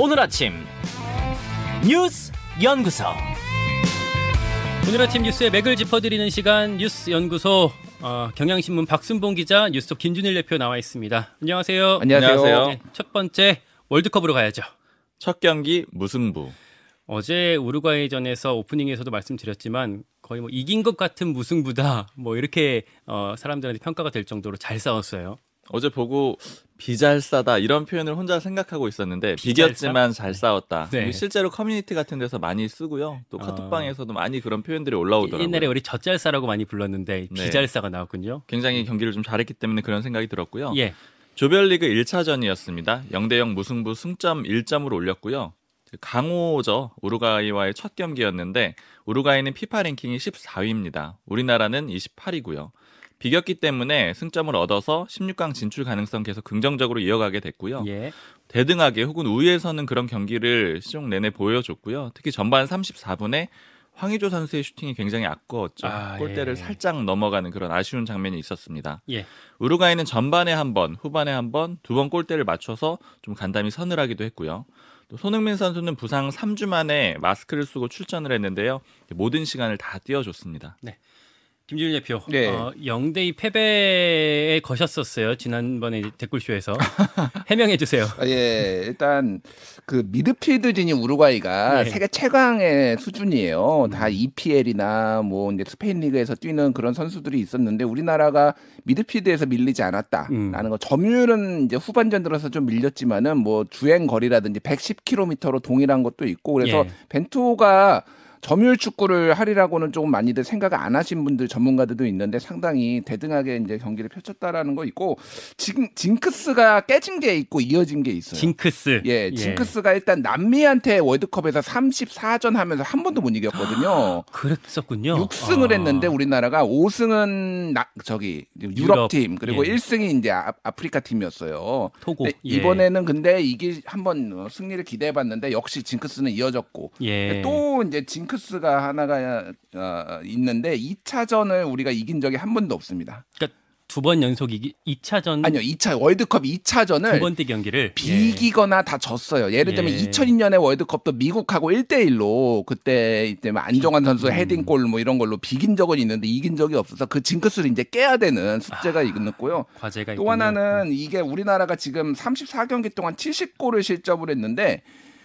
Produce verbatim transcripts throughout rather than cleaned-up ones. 오늘 아침 뉴스 연구소, 오늘 아침 뉴스의 맥을 짚어드리는 시간 뉴스 연구소. 어, 경향신문 박순봉 기자, 뉴스톡 김준일 대표 나와 있습니다. 안녕하세요. 안녕하세요. 네, 첫 번째 월드컵으로 가야죠. 첫 경기 무승부. 어제 우루과이전에서 오프닝에서도 말씀드렸지만 거의 뭐 이긴 것 같은 무승부다, 뭐 이렇게 어, 사람들한테 평가가 될 정도로 잘 싸웠어요. 어제 보고 비잘싸다 이런 표현을 혼자 생각하고 있었는데 비잘싸? 비겼지만 잘 싸웠다. 네. 실제로 커뮤니티 같은 데서 많이 쓰고요. 또 카톡방에서도 어... 많이 그런 표현들이 올라오더라고요. 옛날에 우리 젖잘싸라고 많이 불렀는데 비잘싸가 네. 나왔군요. 굉장히 경기를 좀 잘했기 때문에 그런 생각이 들었고요. 예. 조별리그 일 차전이었습니다. 영 대 영 무승부, 승점 일 점으로 올렸고요. 강호죠. 우루과이와의 첫 경기였는데 우루과이는 피파 랭킹이 십사 위입니다. 우리나라는 이십팔 위고요. 비겼기 때문에 승점을 얻어서 십육 강 진출 가능성 계속 긍정적으로 이어가게 됐고요. 예. 대등하게 혹은 우위에서는 그런 경기를 시종 내내 보여줬고요. 특히 전반 삼십사 분에 황의조 선수의 슈팅이 굉장히 아까웠죠. 아, 골대를 예. 살짝 넘어가는 그런 아쉬운 장면이 있었습니다. 예. 우루과이는 전반에 한 번, 후반에 한 번, 두 번 골대를 맞춰서 좀 간담이 서늘하기도 했고요. 또 손흥민 선수는 부상 삼 주 만에 마스크를 쓰고 출전을 했는데요. 모든 시간을 다 띄워줬습니다. 네. 김준일 대표, 네. 어, 영 대 이 패배에 거셨었어요. 지난번에 댓글쇼에서. 해명해 주세요. 예, 일단 그 미드필드진이 우루과이가 네. 세계 최강의 수준이에요. 다 이피엘이나 뭐 이제 스페인 리그에서 뛰는 그런 선수들이 있었는데 우리나라가 미드필드에서 밀리지 않았다라는 음. 거. 점유율은 이제 후반전 들어서 좀 밀렸지만은 뭐 주행 거리라든지 백십 킬로미터로 동일한 것도 있고 그래서 예. 벤투호가 점유율 축구를 하리라고는 조금 많이들 생각을 안 하신 분들, 전문가들도 있는데 상당히 대등하게 이제 경기를 펼쳤다라는 거 있고, 징, 징크스가 깨진 게 있고 이어진 게 있어요. 징크스. 예, 징크스가 예. 일단 남미한테 월드컵에서 삼십사 전 하면서 한 번도 못 이겼거든요. 그랬었군요. 육 승을 아. 했는데 우리나라가 오 승은 나, 저기 유럽팀, 유럽. 그리고 예. 일 승이 이제 아, 아프리카 팀이었어요. 토고. 근데 예. 이번에는 근데 이길 한번 승리를 기대해봤는데 역시 징크스는 이어졌고 예. 또 이제 징크스 징크스가 하나가 어, 있는데 이 차전을 우리가 이긴 적이 한 번도 없습니다. 그러니까 두 번 연속 이기, 이 차전? 아니요. 이 차, 월드컵 이 차전을 두 번째 경기를 비기거나 예. 다 졌어요. 예를 들면 예. 이천이 년에 월드컵도 미국하고 일 대 일로 그때 이때 안정환 선수 헤딩골 뭐 이런 걸로 비긴 적은 있는데 이긴 적이 없어서 그 징크스를 이제 깨야 되는 숙제가 아, 있고요. 과제가 또 있군요. 하나는 이게 우리나라가 지금 삼십사 경기 동안 칠십 골을 실점을 했는데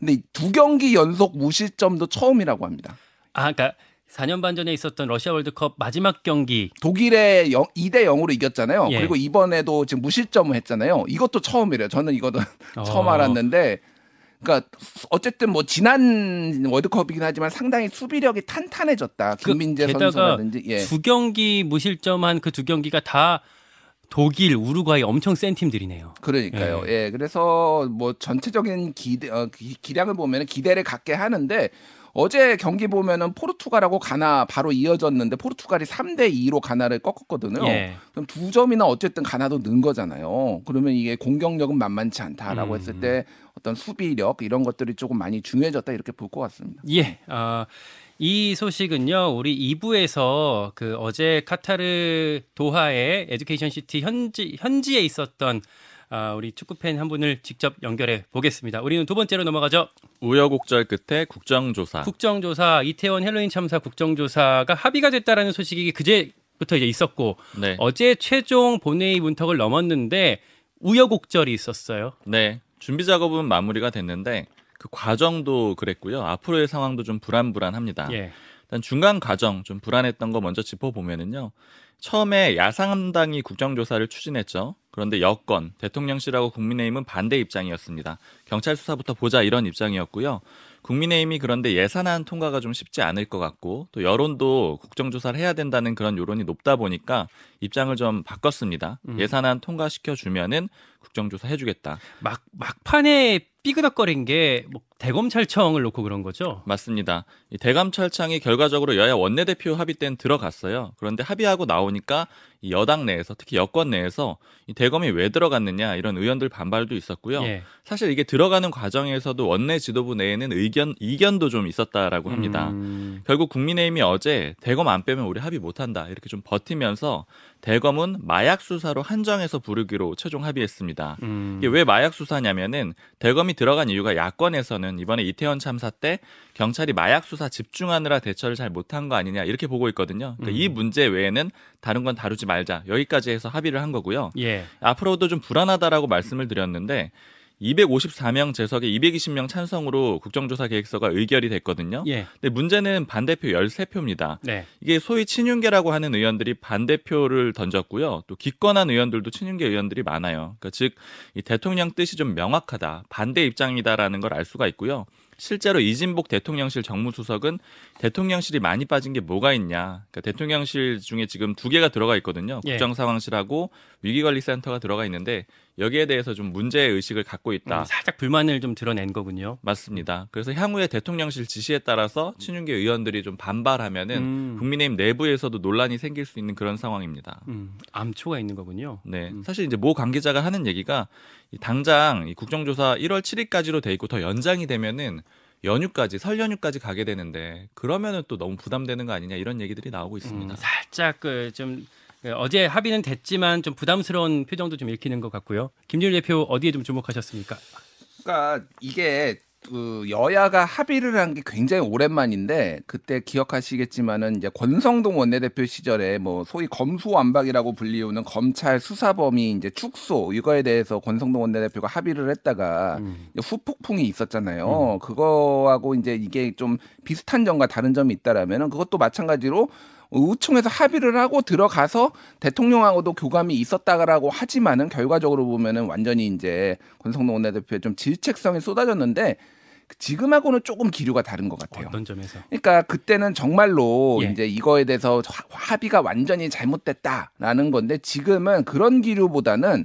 근데 두 경기 연속 무실점도 처음이라고 합니다. 아, 그러니까 사 년 반 전에 있었던 러시아 월드컵 마지막 경기 독일에 이 대 영으로 이겼잖아요. 예. 그리고 이번에도 지금 무실점을 했잖아요. 이것도 처음이래요. 저는 이거는 어. 처음 알았는데, 그러니까 어쨌든 뭐 지난 월드컵이긴 하지만 상당히 수비력이 탄탄해졌다. 김민재 그, 선수라든지 예. 두 경기 무실점한 그 두 경기가 다 독일, 우루과이 엄청 센 팀들이네요. 그러니까요. 예. 예, 그래서 뭐 전체적인 기대, 어, 기, 기량을 보면 기대를 갖게 하는데 어제 경기 보면은 포르투갈하고 가나 바로 이어졌는데 포르투갈이 삼 대 이로 가나를 꺾었거든요. 예. 그럼 두 점이나 어쨌든 가나도 는 거잖아요. 그러면 이게 공격력은 만만치 않다라고 음. 했을 때 어떤 수비력 이런 것들이 조금 많이 중요해졌다 이렇게 볼 것 같습니다. 예. 어... 이 소식은요, 우리 이 부에서 그 어제 카타르 도하의 에듀케이션 시티 현지, 현지에 있었던 아, 우리 축구팬 한 분을 직접 연결해 보겠습니다. 우리는 두 번째로 넘어가죠. 우여곡절 끝에 국정조사. 국정조사, 이태원 헬로윈 참사 국정조사가 합의가 됐다라는 소식이 그제부터 이제 있었고, 네. 어제 최종 본회의 문턱을 넘었는데 우여곡절이 있었어요. 네. 준비 작업은 마무리가 됐는데, 그 과정도 그랬고요. 앞으로의 상황도 좀 불안불안합니다. 예. 일단 중간 과정 좀 불안했던 거 먼저 짚어보면은요. 처음에 야삼당이 국정조사를 추진했죠. 그런데 여권, 대통령실하고 국민의힘은 반대 입장이었습니다. 경찰 수사부터 보자 이런 입장이었고요. 국민의힘이 그런데 예산안 통과가 좀 쉽지 않을 것 같고 또 여론도 국정조사를 해야 된다는 그런 여론이 높다 보니까 입장을 좀 바꿨습니다. 음. 예산안 통과시켜주면은 국정조사 해주겠다. 막, 막판에 삐그덕거린 게 뭐 대검찰청을 놓고 그런 거죠? 맞습니다. 이 대검찰청이 결과적으로 여야 원내대표 합의 때는 들어갔어요. 그런데 합의하고 나오니까 이 여당 내에서 특히 여권 내에서 이 대검이 왜 들어갔느냐 이런 의원들 반발도 있었고요. 예. 사실 이게 들어가는 과정에서도 원내 지도부 내에는 의견, 이견도 좀 있었다라고 합니다. 음... 결국 국민의힘이 어제 대검 안 빼면 우리 합의 못한다 이렇게 좀 버티면서 대검은 마약 수사로 한정해서 부르기로 최종 합의했습니다. 음. 이게 왜 마약 수사냐면은 대검이 들어간 이유가 야권에서는 이번에 이태원 참사 때 경찰이 마약 수사 집중하느라 대처를 잘 못한 거 아니냐 이렇게 보고 있거든요. 그러니까 음. 이 문제 외에는 다른 건 다루지 말자 여기까지 해서 합의를 한 거고요. 예. 앞으로도 좀 불안하다라고 말씀을 드렸는데 이백오십사 명 재석에 이백이십 명 찬성으로 국정조사 계획서가 의결이 됐거든요. 예. 근데 문제는 반대표 십삼 표입니다. 네. 이게 소위 친윤계라고 하는 의원들이 반대표를 던졌고요. 또 기권한 의원들도 친윤계 의원들이 많아요. 그러니까 즉 이 대통령 뜻이 좀 명확하다, 반대 입장이다라는 걸 알 수가 있고요. 실제로 이진복 대통령실 정무수석은 대통령실이 많이 빠진 게 뭐가 있냐. 그러니까 대통령실 중에 지금 두 개가 들어가 있거든요. 국정상황실하고 위기관리센터가 들어가 있는데 여기에 대해서 좀 문제의식을 갖고 있다. 음, 살짝 불만을 좀 드러낸 거군요. 맞습니다. 그래서 향후에 대통령실 지시에 따라서 친윤계 의원들이 좀 반발하면은 음. 국민의힘 내부에서도 논란이 생길 수 있는 그런 상황입니다. 음, 암초가 있는 거군요. 네, 음. 사실 이제 모 관계자가 하는 얘기가 당장 이 국정조사 일월 칠일까지로 돼 있고 더 연장이 되면은 연휴까지 설 연휴까지 가게 되는데 그러면은 또 너무 부담되는 거 아니냐 이런 얘기들이 나오고 있습니다. 음, 살짝 그 좀 어제 합의는 됐지만 좀 부담스러운 표정도 좀 읽히는 것 같고요. 김준일 대표 어디에 좀 주목하셨습니까? 그러니까 이게 그 여야가 합의를 한 게 굉장히 오랜만인데 그때 기억하시겠지만은 이제 권성동 원내대표 시절에 뭐 소위 검수완박이라고 불리우는 검찰 수사 범위 이제 축소 이거에 대해서 권성동 원내대표가 합의를 했다가 음. 후폭풍이 있었잖아요. 음. 그거하고 이제 이게 좀 비슷한 점과 다른 점이 있다라면은 그것도 마찬가지로 의총에서 합의를 하고 들어가서 대통령하고도 교감이 있었다라고 하지만은 결과적으로 보면은 완전히 이제 권성동 원내대표의 좀 질책성이 쏟아졌는데 지금하고는 조금 기류가 다른 것 같아요. 어떤 점에서? 그러니까 그때는 정말로 예. 이제 이거에 대해서 합의가 완전히 잘못됐다라는 건데 지금은 그런 기류보다는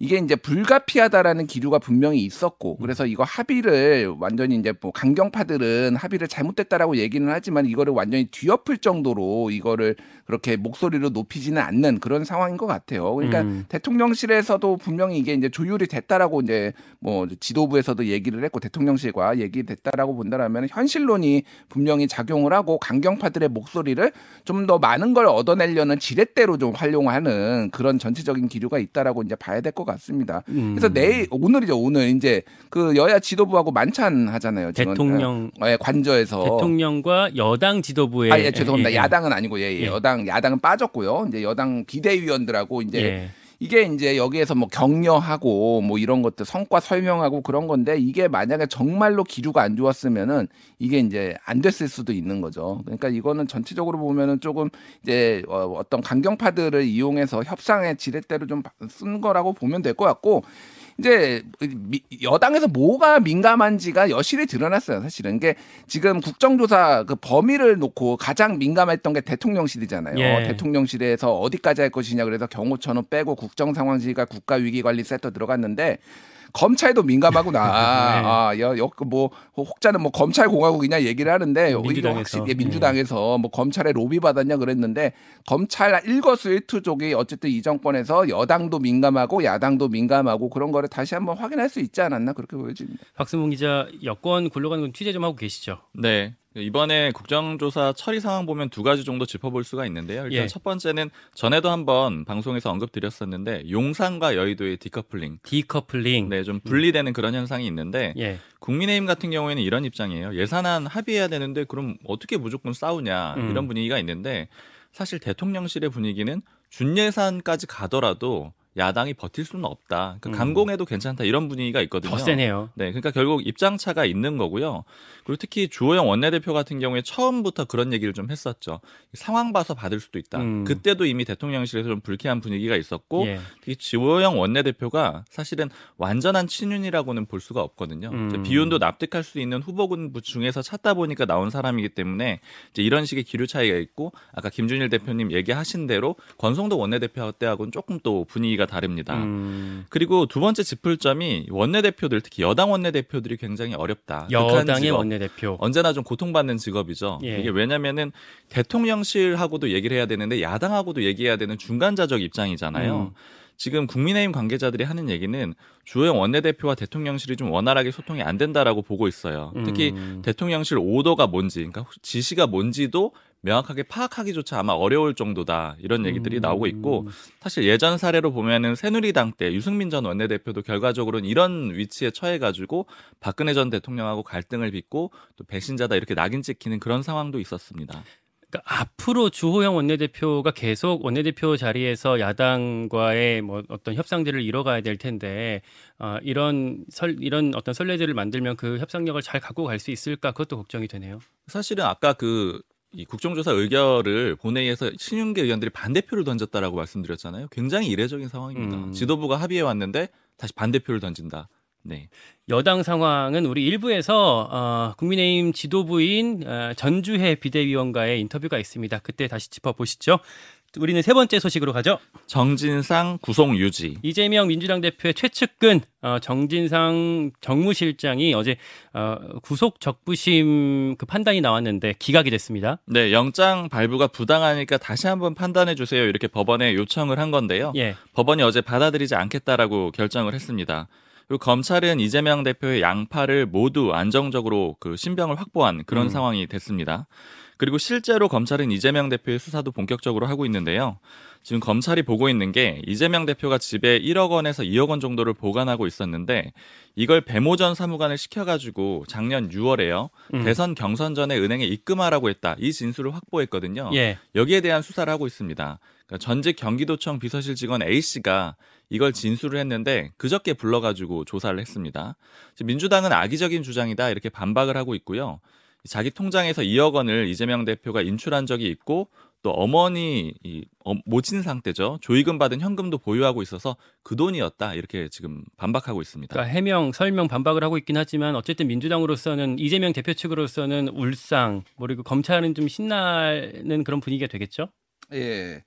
이게 이제 불가피하다라는 기류가 분명히 있었고 그래서 이거 합의를 완전히 이제 뭐 강경파들은 합의를 잘못됐다라고 얘기는 하지만 이거를 완전히 뒤엎을 정도로 이거를 그렇게 목소리로 높이지는 않는 그런 상황인 것 같아요. 그러니까 음. 대통령실에서도 분명히 이게 이제 조율이 됐다라고 이제 뭐 지도부에서도 얘기를 했고 대통령실과 얘기됐다라고 본다라면 현실론이 분명히 작용을 하고 강경파들의 목소리를 좀 더 많은 걸 얻어내려는 지렛대로 좀 활용하는 그런 전체적인 기류가 있다라고 이제 봐야 될 것 같습니다. 음. 그래서 내일 오늘이죠. 오늘 이제 그 여야 지도부하고 만찬 하잖아요. 대통령 예, 관저에서 대통령과 여당 지도부의 아, 예, 죄송합니다. 예, 예. 야당은 아니고 예, 예. 예. 여당 야당은 빠졌고요. 이제 여당 비대위원들하고 이제 예. 이게 이제 여기에서 뭐 격려하고 뭐 이런 것들 성과 설명하고 그런 건데 이게 만약에 정말로 기류가 안 좋았으면은 이게 이제 안 됐을 수도 있는 거죠. 그러니까 이거는 전체적으로 보면은 조금 이제 어떤 강경파들을 이용해서 협상의 지렛대로 좀 쓴 거라고 보면 될 것 같고 이제 여당에서 뭐가 민감한지가 여실히 드러났어요. 사실은 이게 지금 국정조사 그 범위를 놓고 가장 민감했던 게 대통령실이잖아요. 예. 대통령실에서 어디까지 할 것이냐 그래서 경호처는 빼고 국정상황실과 국가위기관리센터 들어갔는데 검찰도 민감하구나. 네. 아, 여, 여, 뭐 혹자는 뭐 검찰공화국이냐 얘기를 하는데 민주당에서, 확실히, 예, 민주당에서 네. 뭐 검찰에 로비 받았냐 그랬는데 검찰 일거수일투족이 어쨌든 이 정권에서 여당도 민감하고 야당도 민감하고 그런 거를 다시 한번 확인할 수 있지 않았나 그렇게 보여집니다. 박순봉 기자 여권 굴러가는 건 취재 좀 하고 계시죠? 네. 이번에 국정조사 처리 상황 보면 두 가지 정도 짚어볼 수가 있는데요. 일단 예. 첫 번째는 전에도 한번 방송에서 언급드렸었는데 용산과 여의도의 디커플링. 디커플링. 네, 좀 분리되는 그런 현상이 있는데 예. 국민의힘 같은 경우에는 이런 입장이에요. 예산안 합의해야 되는데 그럼 어떻게 무조건 싸우냐 음. 이런 분위기가 있는데 사실 대통령실의 분위기는 준예산까지 가더라도 야당이 버틸 수는 없다. 그러니까 강공해도 괜찮다. 이런 분위기가 있거든요. 더 세네요. 네, 그러니까 결국 입장 차가 있는 거고요. 그리고 특히 주호영 원내대표 같은 경우에 처음부터 그런 얘기를 좀 했었죠. 상황 봐서 받을 수도 있다. 음. 그때도 이미 대통령실에서 좀 불쾌한 분위기가 있었고 예. 특히 주호영 원내대표가 사실은 완전한 친윤이라고는 볼 수가 없거든요. 음. 비윤도 납득할 수 있는 후보군 중에서 찾다 보니까 나온 사람이기 때문에 이제 이런 식의 기류 차이가 있고 아까 김준일 대표님 얘기하신 대로 권성동 원내대표 때하고는 조금 또 분위기가 다릅니다. 음. 그리고 두 번째 짚을 점이 원내대표들 특히 여당 원내대표들이 굉장히 어렵다. 여당의 원내대표. 언제나 좀 고통받는 직업이죠. 예. 이게 왜냐면은 대통령실하고도 얘기를 해야 되는데 야당하고도 얘기해야 되는 중간자적 입장이잖아요. 음. 지금 국민의힘 관계자들이 하는 얘기는 주호영 원내대표와 대통령실이 좀 원활하게 소통이 안 된다라고 보고 있어요. 특히 음. 대통령실 오더가 뭔지, 그러니까 지시가 뭔지도 명확하게 파악하기조차 아마 어려울 정도다. 이런 얘기들이 음. 나오고 있고, 사실 예전 사례로 보면은 새누리당 때 유승민 전 원내대표도 결과적으로는 이런 위치에 처해가지고 박근혜 전 대통령하고 갈등을 빚고 또 배신자다 이렇게 낙인 찍히는 그런 상황도 있었습니다. 그러니까 앞으로 주호영 원내대표가 계속 원내대표 자리에서 야당과의 뭐 어떤 협상들을 이뤄가야 될 텐데 어, 이런 설 이런 어떤 선례들을 만들면 그 협상력을 잘 갖고 갈 수 있을까, 그것도 걱정이 되네요. 사실은 아까 그 이 국정조사 의결을 본회의에서 신윤계 의원들이 반대표를 던졌다라고 말씀드렸잖아요. 굉장히 이례적인 상황입니다. 음. 지도부가 합의해 왔는데 다시 반대표를 던진다. 네. 여당 상황은 우리 일부에서 어, 국민의힘 지도부인 어, 전주혜 비대위원과의 인터뷰가 있습니다. 그때 다시 짚어보시죠. 우리는 세 번째 소식으로 가죠. 정진상 구속 유지. 이재명 민주당 대표의 최측근 어, 정진상 정무실장이 어제 어, 구속 적부심 그 판단이 나왔는데 기각이 됐습니다. 네, 영장 발부가 부당하니까 다시 한번 판단해 주세요. 이렇게 법원에 요청을 한 건데요. 예. 법원이 어제 받아들이지 않겠다라고 결정을 했습니다. 그리고 검찰은 이재명 대표의 양파를 모두 안정적으로 그 신병을 확보한 그런 음. 상황이 됐습니다. 그리고 실제로 검찰은 이재명 대표의 수사도 본격적으로 하고 있는데요. 지금 검찰이 보고 있는 게 이재명 대표가 집에 일억 원에서 이억 원 정도를 보관하고 있었는데 이걸 배모 전 사무관을 시켜가지고 작년 유월에요. 음. 대선 경선 전에 은행에 입금하라고 했다. 이 진술을 확보했거든요. 예. 여기에 대한 수사를 하고 있습니다. 그러니까 전직 경기도청 비서실 직원 A씨가 이걸 진술을 했는데 그저께 불러가지고 조사를 했습니다. 민주당은 악의적인 주장이다 이렇게 반박을 하고 있고요. 자기 통장에서 이억 원을 이재명 대표가 인출한 적이 있고 또 어머니 이, 어, 모친 상태죠. 조의금 받은 현금도 보유하고 있어서 그 돈이었다. 이렇게 지금 반박하고 있습니다. 그러니까 해명, 설명, 반박을 하고 있긴 하지만 어쨌든 민주당으로서는 이재명 대표 측으로서는 울상, 그리고 검찰은 좀 신나는 그런 분위기가 되겠죠? 예.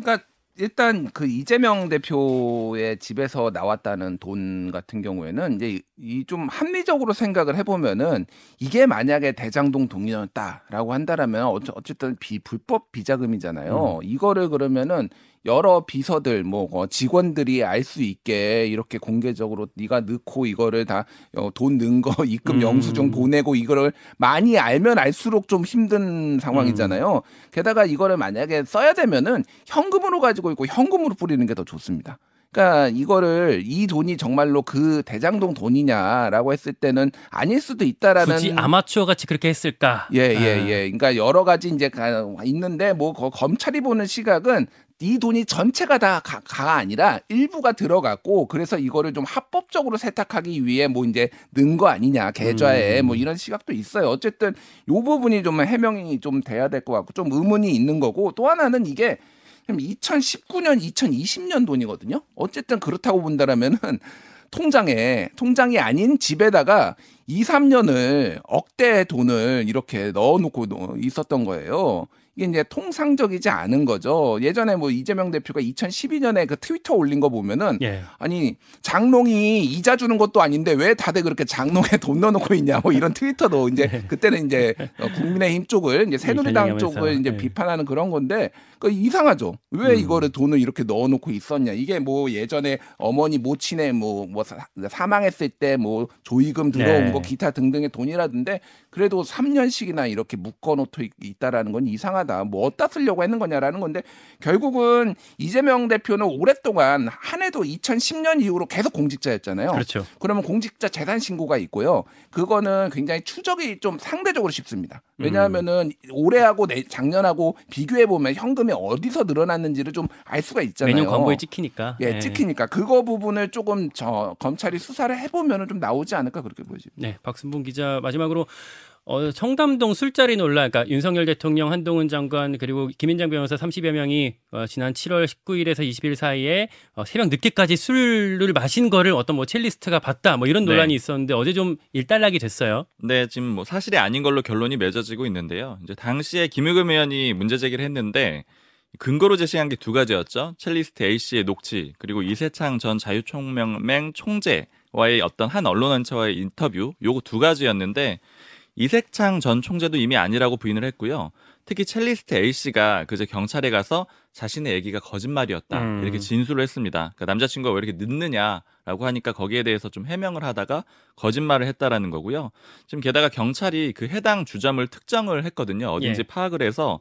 그러니까 일단 그 이재명 대표의 집에서 나왔다는 돈 같은 경우에는 이제 이 좀 합리적으로 생각을 해보면은 이게 만약에 대장동 동의였다라고 한다라면 어쨌든 비 불법 비자금이잖아요. 음. 이거를 그러면은 여러 비서들 뭐 직원들이 알 수 있게 이렇게 공개적으로 네가 넣고 이거를 다 돈 넣은 거 입금 음. 영수증 보내고 이거를 많이 알면 알수록 좀 힘든 상황이잖아요. 음. 게다가 이거를 만약에 써야 되면은 현금으로 가지고 있고 현금으로 뿌리는 게 더 좋습니다. 그러니까 이거를 이 돈이 정말로 그 대장동 돈이냐라고 했을 때는 아닐 수도 있다라는. 굳이 아마추어 같이 그렇게 했을까? 예예예. 예, 예. 그러니까 여러 가지 이제 있는데 뭐 검찰이 보는 시각은 이 돈이 전체가 다 가가 아니라 일부가 들어갔고 그래서 이거를 좀 합법적으로 세탁하기 위해 뭐 이제 넣은 거 아니냐 계좌에 음. 뭐 이런 시각도 있어요. 어쨌든 이 부분이 좀 해명이 좀 돼야 될 것 같고 좀 의문이 있는 거고 또 하나는 이게. 이천십구 년, 이천이십 년 돈이거든요. 어쨌든 그렇다고 본다라면은 통장에 통장이 아닌 집에다가 이, 삼 년을 억대 돈을 이렇게 넣어놓고 있었던 거예요. 이게 이제 통상적이지 않은 거죠. 예전에 뭐 이재명 대표가 이천십이 년에 그 트위터 올린 거 보면은 예. 아니 장롱이 이자 주는 것도 아닌데 왜 다들 그렇게 장롱에 돈 넣어놓고 있냐 뭐 이런 트위터도 이제 네. 그때는 이제 국민의힘 쪽을 이제 새누리당 쪽을 이제 네. 비판하는 그런 건데 그러니까 이상하죠. 왜 음. 이거를 돈을 이렇게 넣어놓고 있었냐. 이게 뭐 예전에 어머니 모친의 뭐, 뭐 사망했을 때 뭐 조의금 들어온 네. 거 기타 등등의 돈이라던데 그래도 삼 년씩이나 이렇게 묶어놓고 있다라는 건 이상하죠. 뭐 어디다 쓰려고 했는 거냐라는 건데 결국은 이재명 대표는 오랫동안 한 해도 이천십 년 이후로 계속 공직자였잖아요. 그렇죠. 그러면 공직자 재산 신고가 있고요. 그거는 굉장히 추적이 좀 상대적으로 쉽습니다. 왜냐하면은 음. 올해하고 내, 작년하고 비교해 보면 현금이 어디서 늘어났는지를 좀 알 수가 있잖아요. 매년 광고에 찍히니까. 예, 네. 찍히니까 그거 부분을 조금 저 검찰이 수사를 해보면은 좀 나오지 않을까 그렇게 보여집니다. 네, 박순봉 기자 마지막으로. 어, 청담동 술자리 논란, 그러니까 윤석열 대통령, 한동훈 장관 그리고 김인장 변호사 삼십여 명이 어, 지난 칠월 십구일에서 이십일 사이에 어, 새벽 늦게까지 술을 마신 거를 어떤 뭐 첼리스트가 봤다, 뭐 이런 논란이 네. 있었는데 어제 좀 일단락이 됐어요. 네, 지금 뭐 사실이 아닌 걸로 결론이 맺어지고 있는데요. 이제 당시에 김의겸 의원이 문제 제기를 했는데. 근거로 제시한 게 두 가지였죠. 첼리스트 A씨의 녹취 그리고 이세창 전 자유총명맹 총재와의 어떤 한 언론원체와의 인터뷰 요거 두 가지였는데 이세창 전 총재도 이미 아니라고 부인을 했고요. 특히 첼리스트 A씨가 그제 경찰에 가서 자신의 얘기가 거짓말이었다. 음. 이렇게 진술을 했습니다. 그러니까 남자친구가 왜 이렇게 늦느냐라고 하니까 거기에 대해서 좀 해명을 하다가 거짓말을 했다라는 거고요. 지금 게다가 경찰이 그 해당 주점을 특정을 했거든요. 어딘지 예. 파악을 해서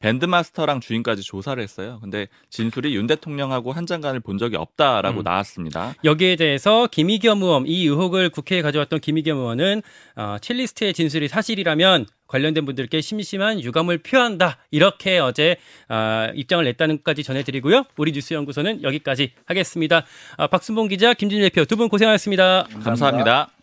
밴드마스터랑 주인까지 조사를 했어요. 근데 진술이 윤 대통령하고 한 장관을 본 적이 없다라고 음. 나왔습니다. 여기에 대해서 김의겸 의원, 이 의혹을 국회에 가져왔던 김의겸 의원은 어, 첼리스트의 진술이 사실이라면 관련된 분들께 심심한 유감을 표한다. 이렇게 어제 어, 입장을 냈다는 것까지 전해드리고요. 우리 뉴스연구소는 여기까지 하겠습니다. 아, 박순봉 기자, 김준일 대표 두 분 고생하셨습니다. 감사합니다. 감사합니다.